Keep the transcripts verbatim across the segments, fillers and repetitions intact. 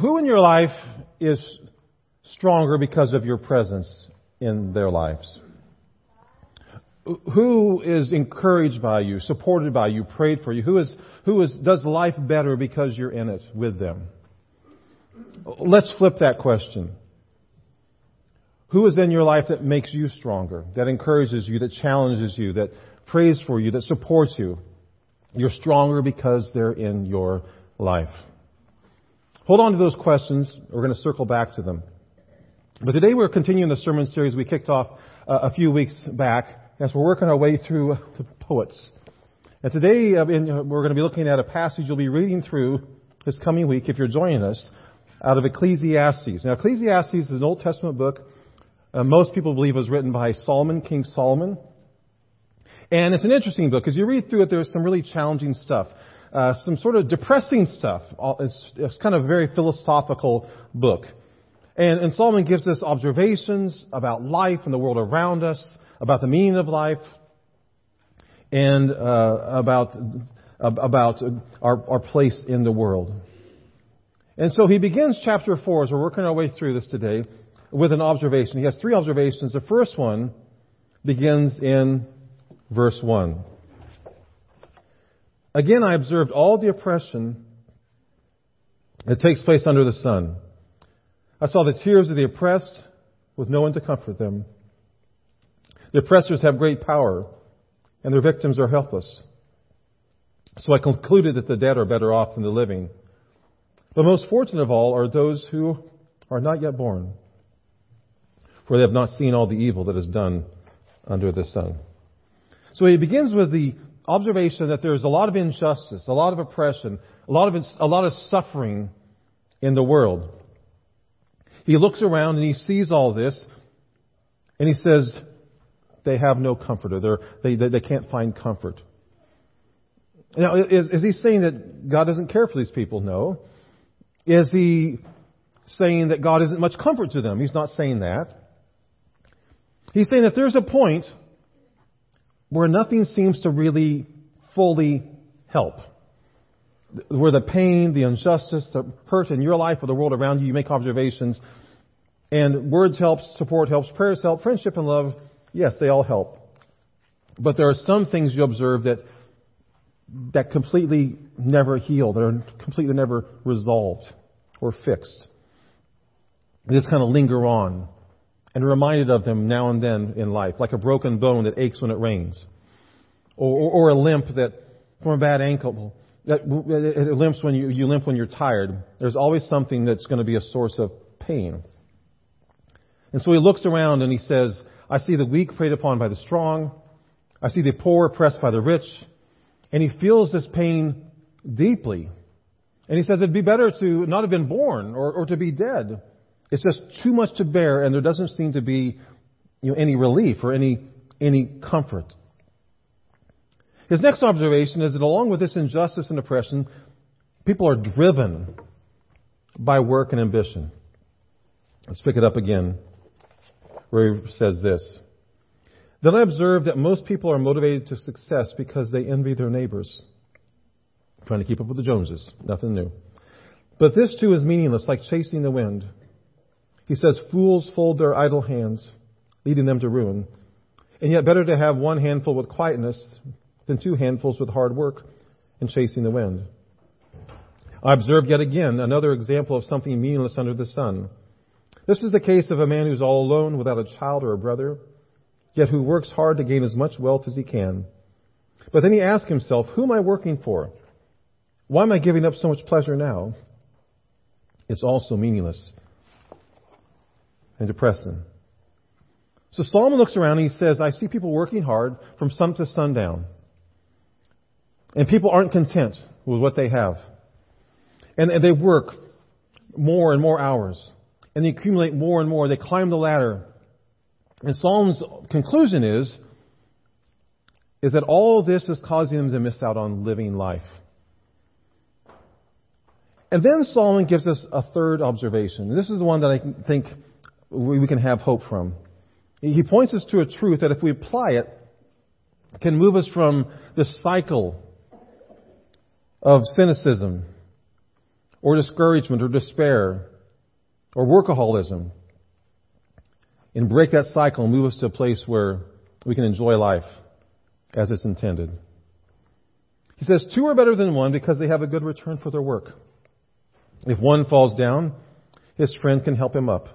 Who in your life is stronger because of your presence in their lives? Who is encouraged by you, supported by you, prayed for you? Who is who is does life better because you're in it with them? Let's flip that question. Who is in your life that makes you stronger, that encourages you, that challenges you, that prays for you, that supports you? You're stronger because they're in your life. Hold on to those questions. We're going to circle back to them. But today we're continuing the sermon series we kicked off uh, a few weeks back as we're working our way through the poets. And today uh, in, uh, we're going to be looking at a passage you'll be reading through this coming week if you're joining us out of Ecclesiastes. Now, Ecclesiastes is an Old Testament book uh, most people believe was written by Solomon, King Solomon. And it's an interesting book. As you read through it, there's some really challenging stuff, uh, some sort of depressing stuff. It's, it's kind of a very philosophical book. And, and Solomon gives us observations about life and the world around us, about the meaning of life, and uh, about about our, our place in the world. And so he begins chapter four, as we're working our way through this today, with an observation. He has three observations. The first one begins in verse one. Again, I observed all the oppression that takes place under the sun. I saw the tears of the oppressed with no one to comfort them. The oppressors have great power, and their victims are helpless. So I concluded that the dead are better off than the living. But most fortunate of all are those who are not yet born, for they have not seen all the evil that is done under the sun. So he begins with the observation that there is a lot of injustice, a lot of oppression, a lot of a lot of suffering in the world. He looks around and he sees all this, and he says, "They have no comforter. They're, they they they can't find comfort." Now, is is he saying that God doesn't care for these people? No. Is he saying that God isn't much comfort to them? He's not saying that. He's saying that there's a point where nothing seems to really fully help, where the pain, the injustice, the hurt in your life or the world around you, you make observations, and words help, support helps, prayers help, friendship and love, yes, they all help. But there are some things you observe that that completely never heal, that are completely never resolved or fixed. They just kind of linger on. And reminded of them now and then in life, like a broken bone that aches when it rains, or, or, or a limp that from a bad ankle that it, it limps when you, you limp when you're tired. There's always something that's going to be a source of pain. And so he looks around and he says, "I see the weak preyed upon by the strong. I see the poor oppressed by the rich," and he feels this pain deeply. And he says, "It'd be better to not have been born or, or to be dead." It's just too much to bear, and there doesn't seem to be, you know, any relief or any any comfort. His next observation is that along with this injustice and oppression, people are driven by work and ambition. Let's pick it up again, where he says this. Then I observed that most people are motivated to success because they envy their neighbors, trying to keep up with the Joneses. Nothing new. But this too is meaningless, like chasing the wind. He says, fools fold their idle hands, leading them to ruin. And yet better to have one handful with quietness than two handfuls with hard work and chasing the wind. I observed yet again another example of something meaningless under the sun. This is the case of a man who's all alone without a child or a brother, yet who works hard to gain as much wealth as he can. But then he asks himself, who am I working for? Why am I giving up so much pleasure now? It's also meaningless and depressing. So Solomon looks around and he says, I see people working hard from sun to sundown. And people aren't content with what they have. And, and they work more and more hours. And they accumulate more and more. They climb the ladder. And Solomon's conclusion is, is that all this is causing them to miss out on living life. And then Solomon gives us a third observation. And this is the one that I think we can have hope from. He points us to a truth that if we apply it, can move us from this cycle of cynicism or discouragement or despair or workaholism, and break that cycle and move us to a place where we can enjoy life as it's intended. He says, two are better than one because they have a good return for their work. If one falls down, his friend can help him up.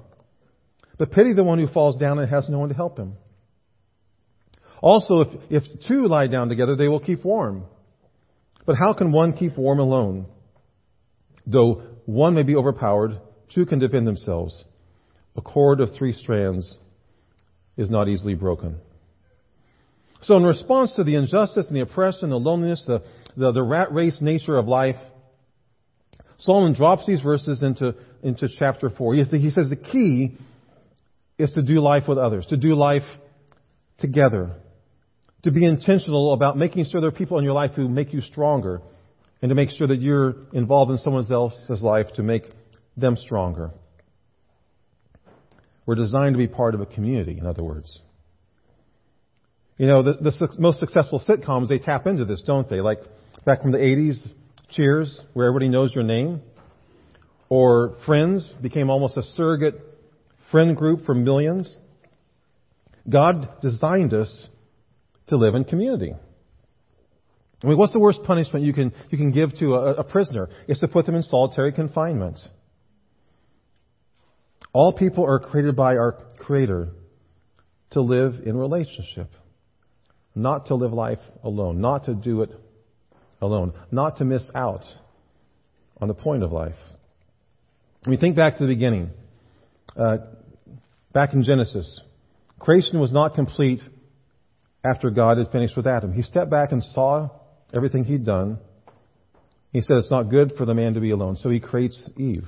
But pity the one who falls down and has no one to help him. Also, if, if two lie down together, they will keep warm. But how can one keep warm alone? Though one may be overpowered, two can defend themselves. A cord of three strands is not easily broken. So in response to the injustice and the oppression, the loneliness, the, the, the rat race nature of life, Solomon drops these verses into, into chapter four. He, he says the key is to do life with others, to do life together, to be intentional about making sure there are people in your life who make you stronger, and to make sure that you're involved in someone else's life to make them stronger. We're designed to be part of a community, in other words. You know, the, the su- most successful sitcoms, they tap into this, don't they? Like back from the eighties, Cheers, where everybody knows your name. Or Friends became almost a surrogate friend group for millions. God designed us to live in community. I mean, what's the worst punishment you can you can give to a, a prisoner? It's to put them in solitary confinement. All people are created by our Creator to live in relationship, not to live life alone, not to do it alone, not to miss out on the point of life. I mean, think back to the beginning. Uh, back in Genesis, creation was not complete after God had finished with Adam. He stepped back and saw everything he'd done. He said it's not good for the man to be alone, so he creates Eve.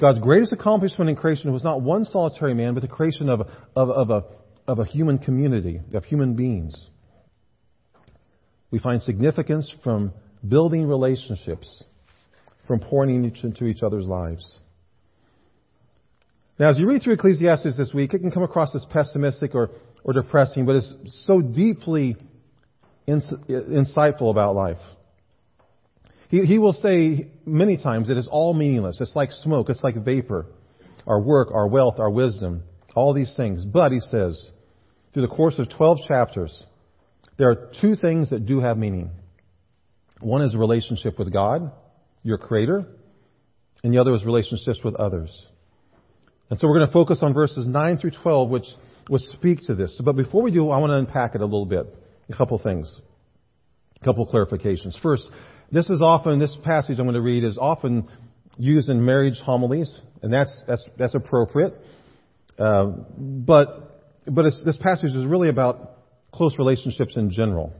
God's greatest accomplishment in creation was not one solitary man, but the creation of, of, of, a, of a human community, of human beings. We find significance from building relationships, from pouring into each other's lives. Now, as you read through Ecclesiastes this week, it can come across as pessimistic or, or depressing, but it's so deeply ins- insightful about life. He, he will say many times it is all meaningless. It's like smoke. It's like vapor. Our work, our wealth, our wisdom, all these things. But, he says, through the course of twelve chapters, there are two things that do have meaning. One is a relationship with God, your Creator, and the other is relationships with others. And so we're going to focus on verses nine through twelve, which, which speak to this. But before we do, I want to unpack it a little bit. A couple things. A couple clarifications. First, this is often, this passage I'm going to read is often used in marriage homilies, and that's, that's, that's appropriate. Uh, but, but it's, this passage is really about close relationships in general.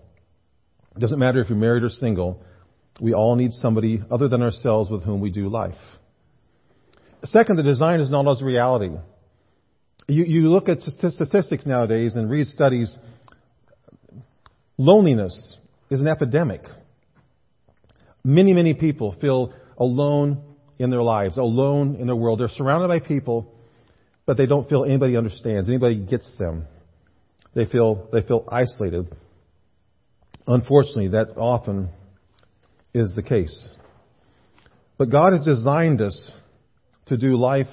It doesn't matter if you're married or single. We all need somebody other than ourselves with whom we do life. Second, the design is not as reality. You, you look at statistics nowadays and read studies. Loneliness is an epidemic. Many, many people feel alone in their lives, alone in their world. They're surrounded by people, but they don't feel anybody understands, anybody gets them. They feel they feel isolated. Unfortunately, that often is the case. But God has designed us to do life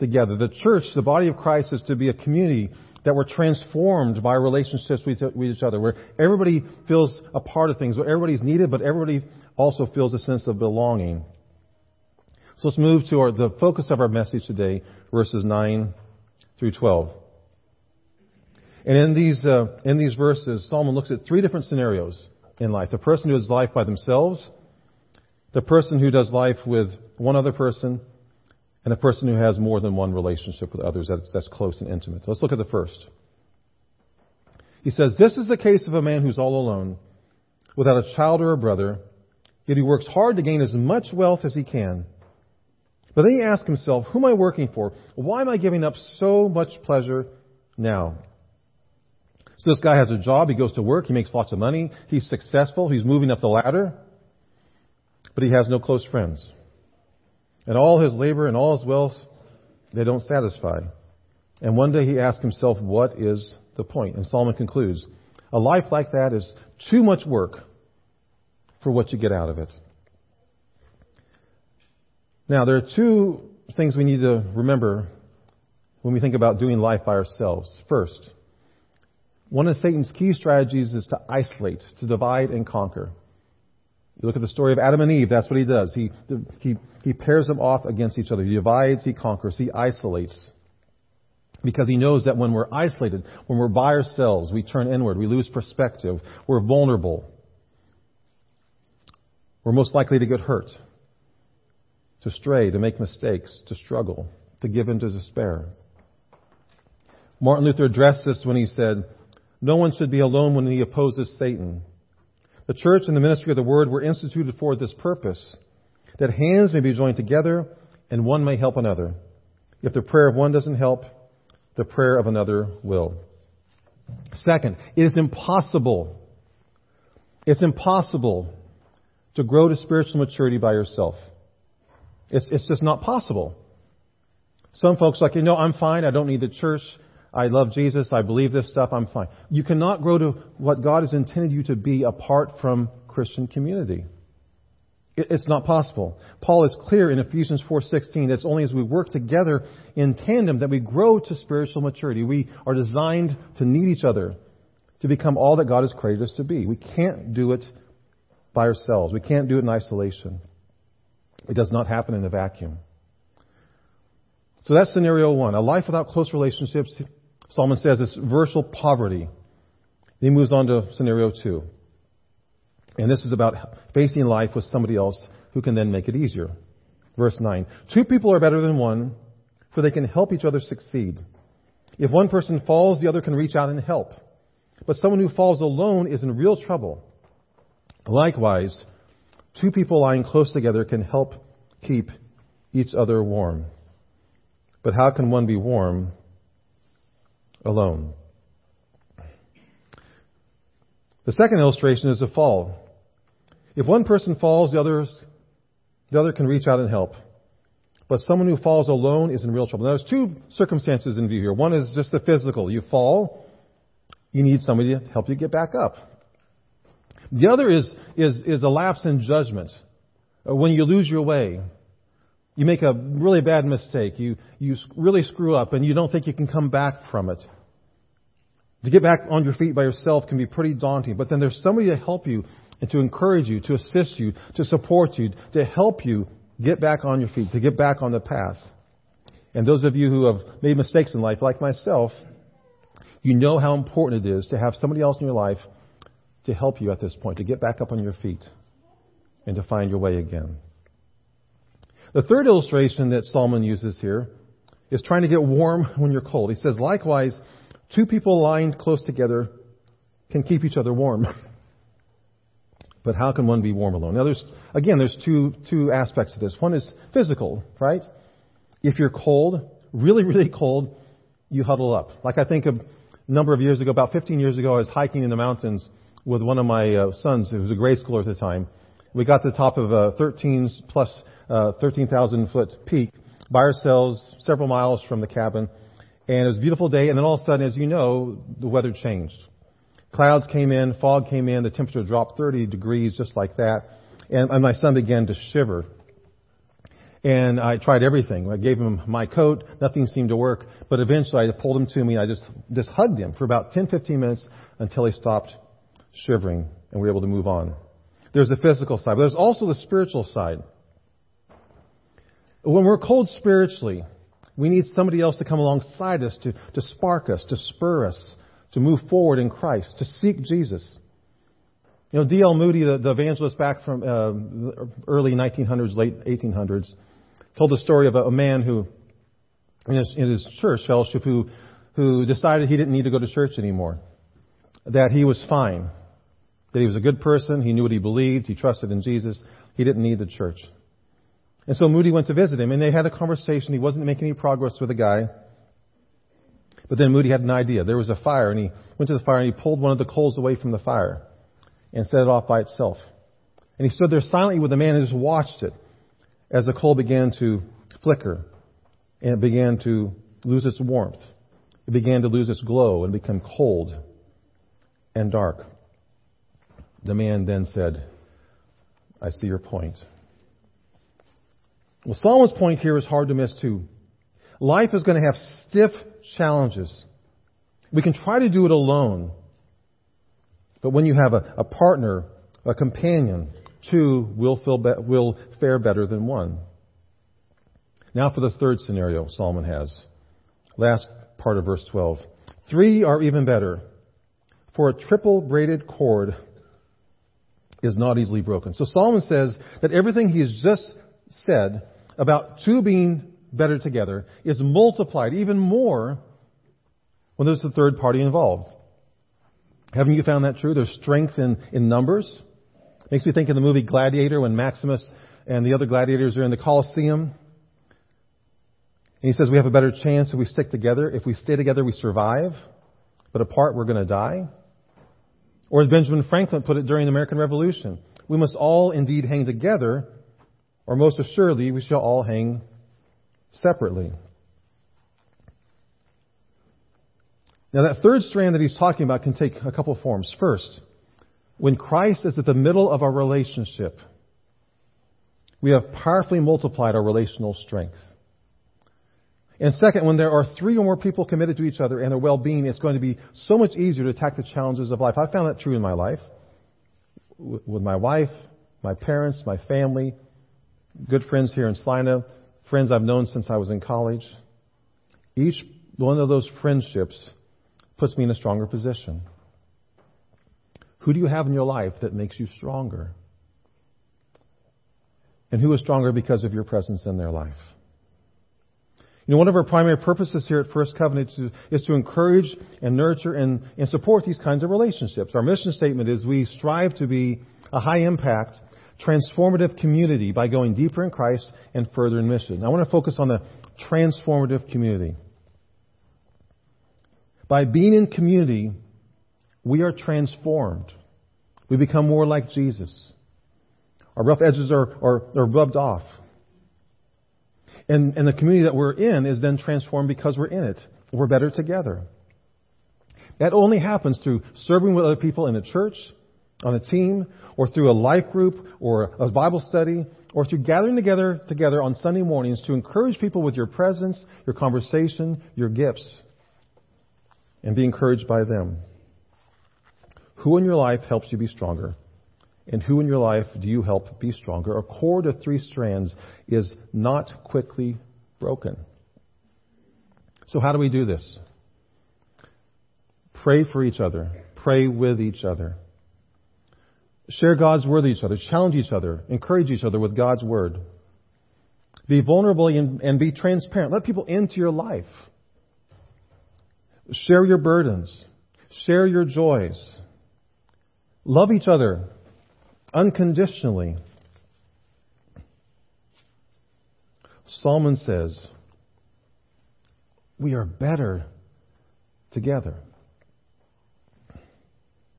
together. The church, the body of Christ, is to be a community that we're transformed by relationships with, with each other, where everybody feels a part of things, where everybody's needed, but everybody also feels a sense of belonging. So let's move to our, the focus of our message today, verses nine through twelve. And in these uh, in these verses, Solomon looks at three different scenarios in life. The person who does life by themselves, the person who does life with one other person, and the person who has more than one relationship with others that's, that's close and intimate. So let's look at the first. He says, this is the case of a man who's all alone, without a child or a brother, yet he works hard to gain as much wealth as he can. But then he asks himself, who am I working for? Why am I giving up so much pleasure now? So this guy has a job, he goes to work, he makes lots of money, he's successful, he's moving up the ladder, but he has no close friends. And all his labor and all his wealth, they don't satisfy. And one day he asks himself, what is the point? And Solomon concludes, a life like that is too much work for what you get out of it. Now, there are two things we need to remember when we think about doing life by ourselves. First, one of Satan's key strategies is to isolate, to divide and conquer. You look at the story of Adam and Eve, that's what he does. He, he, he pairs them off against each other. He divides, he conquers, he isolates. Because he knows that when we're isolated, when we're by ourselves, we turn inward, we lose perspective, we're vulnerable. We're most likely to get hurt, to stray, to make mistakes, to struggle, to give in to despair. Martin Luther addressed this when he said, "No one should be alone when he opposes Satan. The church and the ministry of the word were instituted for this purpose, that hands may be joined together and one may help another. If the prayer of one doesn't help, the prayer of another will." Second, it is impossible. It's impossible to grow to spiritual maturity by yourself. It's, it's just not possible. Some folks are like, you know, I'm fine. I don't need the church. I love Jesus. I believe this stuff. I'm fine. You cannot grow to what God has intended you to be apart from Christian community. It, it's not possible. Paul is clear in Ephesians four sixteen that it's only as we work together in tandem that we grow to spiritual maturity. We are designed to need each other to become all that God has created us to be. We can't do it by ourselves. We can't do it in isolation. It does not happen in a vacuum. So that's scenario one. A life without close relationships, Solomon says, is virtual poverty. He moves on to scenario two. And this is about facing life with somebody else who can then make it easier. Verse nine. Two people are better than one, for they can help each other succeed. If one person falls, the other can reach out and help. But someone who falls alone is in real trouble. Likewise, two people lying close together can help keep each other warm. But how can one be warm alone? The second illustration is a fall. If one person falls, the others, the other can reach out and help. But someone who falls alone is in real trouble. Now, there's two circumstances in view here. One is just the physical. You fall, you need somebody to help you get back up. The other is, is, is a lapse in judgment. When you lose your way, you make a really bad mistake, you, you really screw up, and you don't think you can come back from it. To get back on your feet by yourself can be pretty daunting, but then there's somebody to help you and to encourage you, to assist you, to support you, to help you get back on your feet, to get back on the path. And those of you who have made mistakes in life, like myself, you know how important it is to have somebody else in your life to help you at this point, to get back up on your feet and to find your way again. The third illustration that Solomon uses here is trying to get warm when you're cold. He says, likewise, two people lined close together can keep each other warm. But how can one be warm alone? Now, there's again, there's two two aspects to this. One is physical, right? If you're cold, really, really cold, you huddle up. Like I think a number of years ago, about fifteen years ago, I was hiking in the mountains with one of my uh, sons, who was a grade schooler at the time. We got to the top of a thirteen plus, uh, thirteen thousand foot peak by ourselves, several miles from the cabin. And it was a beautiful day. And then all of a sudden, as you know, the weather changed. Clouds came in, fog came in, the temperature dropped thirty degrees, just like that. And, and my son began to shiver. And I tried everything. I gave him my coat. Nothing seemed to work. But eventually I pulled him to me and I just, just hugged him for about ten, fifteen minutes until he stopped shivering, and we're able to move on. There's the physical side, but there's also the spiritual side. When we're cold spiritually, we need somebody else to come alongside us, to, to spark us, to spur us, to move forward in Christ, to seek Jesus. You know, D L Moody, the, the evangelist back from uh, the early nineteen hundreds, late eighteen hundreds, told the story of a, a man who, in his, in his church fellowship, who, who decided he didn't need to go to church anymore, that he was fine. That he was a good person, he knew what he believed, he trusted in Jesus, he didn't need the church. And so Moody went to visit him, and they had a conversation. He wasn't making any progress with the guy. But then Moody had an idea. There was a fire, and he went to the fire, and he pulled one of the coals away from the fire and set it off by itself. And he stood there silently with the man and just watched it as the coal began to flicker, and it began to lose its warmth. It began to lose its glow and become cold and dark. The man then said, "I see your point. Well, Solomon's point here is hard to miss too. Life is going to have stiff challenges. We can try to do it alone. But when you have a, a partner, a companion, two will, feel be- will fare better than one. Now for this third scenario Solomon has. Last part of verse twelve. Three are even better, for a triple braided cord is not easily broken. So Solomon says that everything he has just said about two being better together is multiplied even more when there's a third party involved. Haven't you found that true? There's strength in, in numbers. Makes me think of the movie Gladiator when Maximus and the other gladiators are in the Colosseum. And he says we have a better chance if we stick together. If we stay together, we survive. But apart, we're going to die. Or as Benjamin Franklin put it during the American Revolution, we must all indeed hang together, or most assuredly we shall all hang separately. Now that third strand that he's talking about can take a couple forms. First, when Christ is at the middle of our relationship, we have powerfully multiplied our relational strength. And second, when there are three or more people committed to each other and their well-being, it's going to be so much easier to attack the challenges of life. I found that true in my life, with my wife, my parents, my family, good friends here in Slina, friends I've known since I was in college. Each one of those friendships puts me in a stronger position. Who do you have in your life that makes you stronger? And who is stronger because of your presence in their life? You know, one of our primary purposes here at First Covenant is to, is to encourage and nurture and, and support these kinds of relationships. Our mission statement is we strive to be a high-impact, transformative community by going deeper in Christ and further in mission. Now, I want to focus on the transformative community. By being in community, we are transformed. We become more like Jesus. Our rough edges are, are, are rubbed off. And, and the community that we're in is then transformed because we're in it. We're better together. That only happens through serving with other people in a church, on a team, or through a life group, or a Bible study, or through gathering together together on Sunday mornings to encourage people with your presence, your conversation, your gifts, and be encouraged by them. Who in your life helps you be stronger? And who in your life do you help be stronger? A cord of three strands is not quickly broken. So how do we do this? Pray for each other. Pray with each other. Share God's word with each other. Challenge each other. Encourage each other with God's word. Be vulnerable and, and be transparent. Let people into your life. Share your burdens. Share your joys. Love each other unconditionally. Solomon says, we are better together.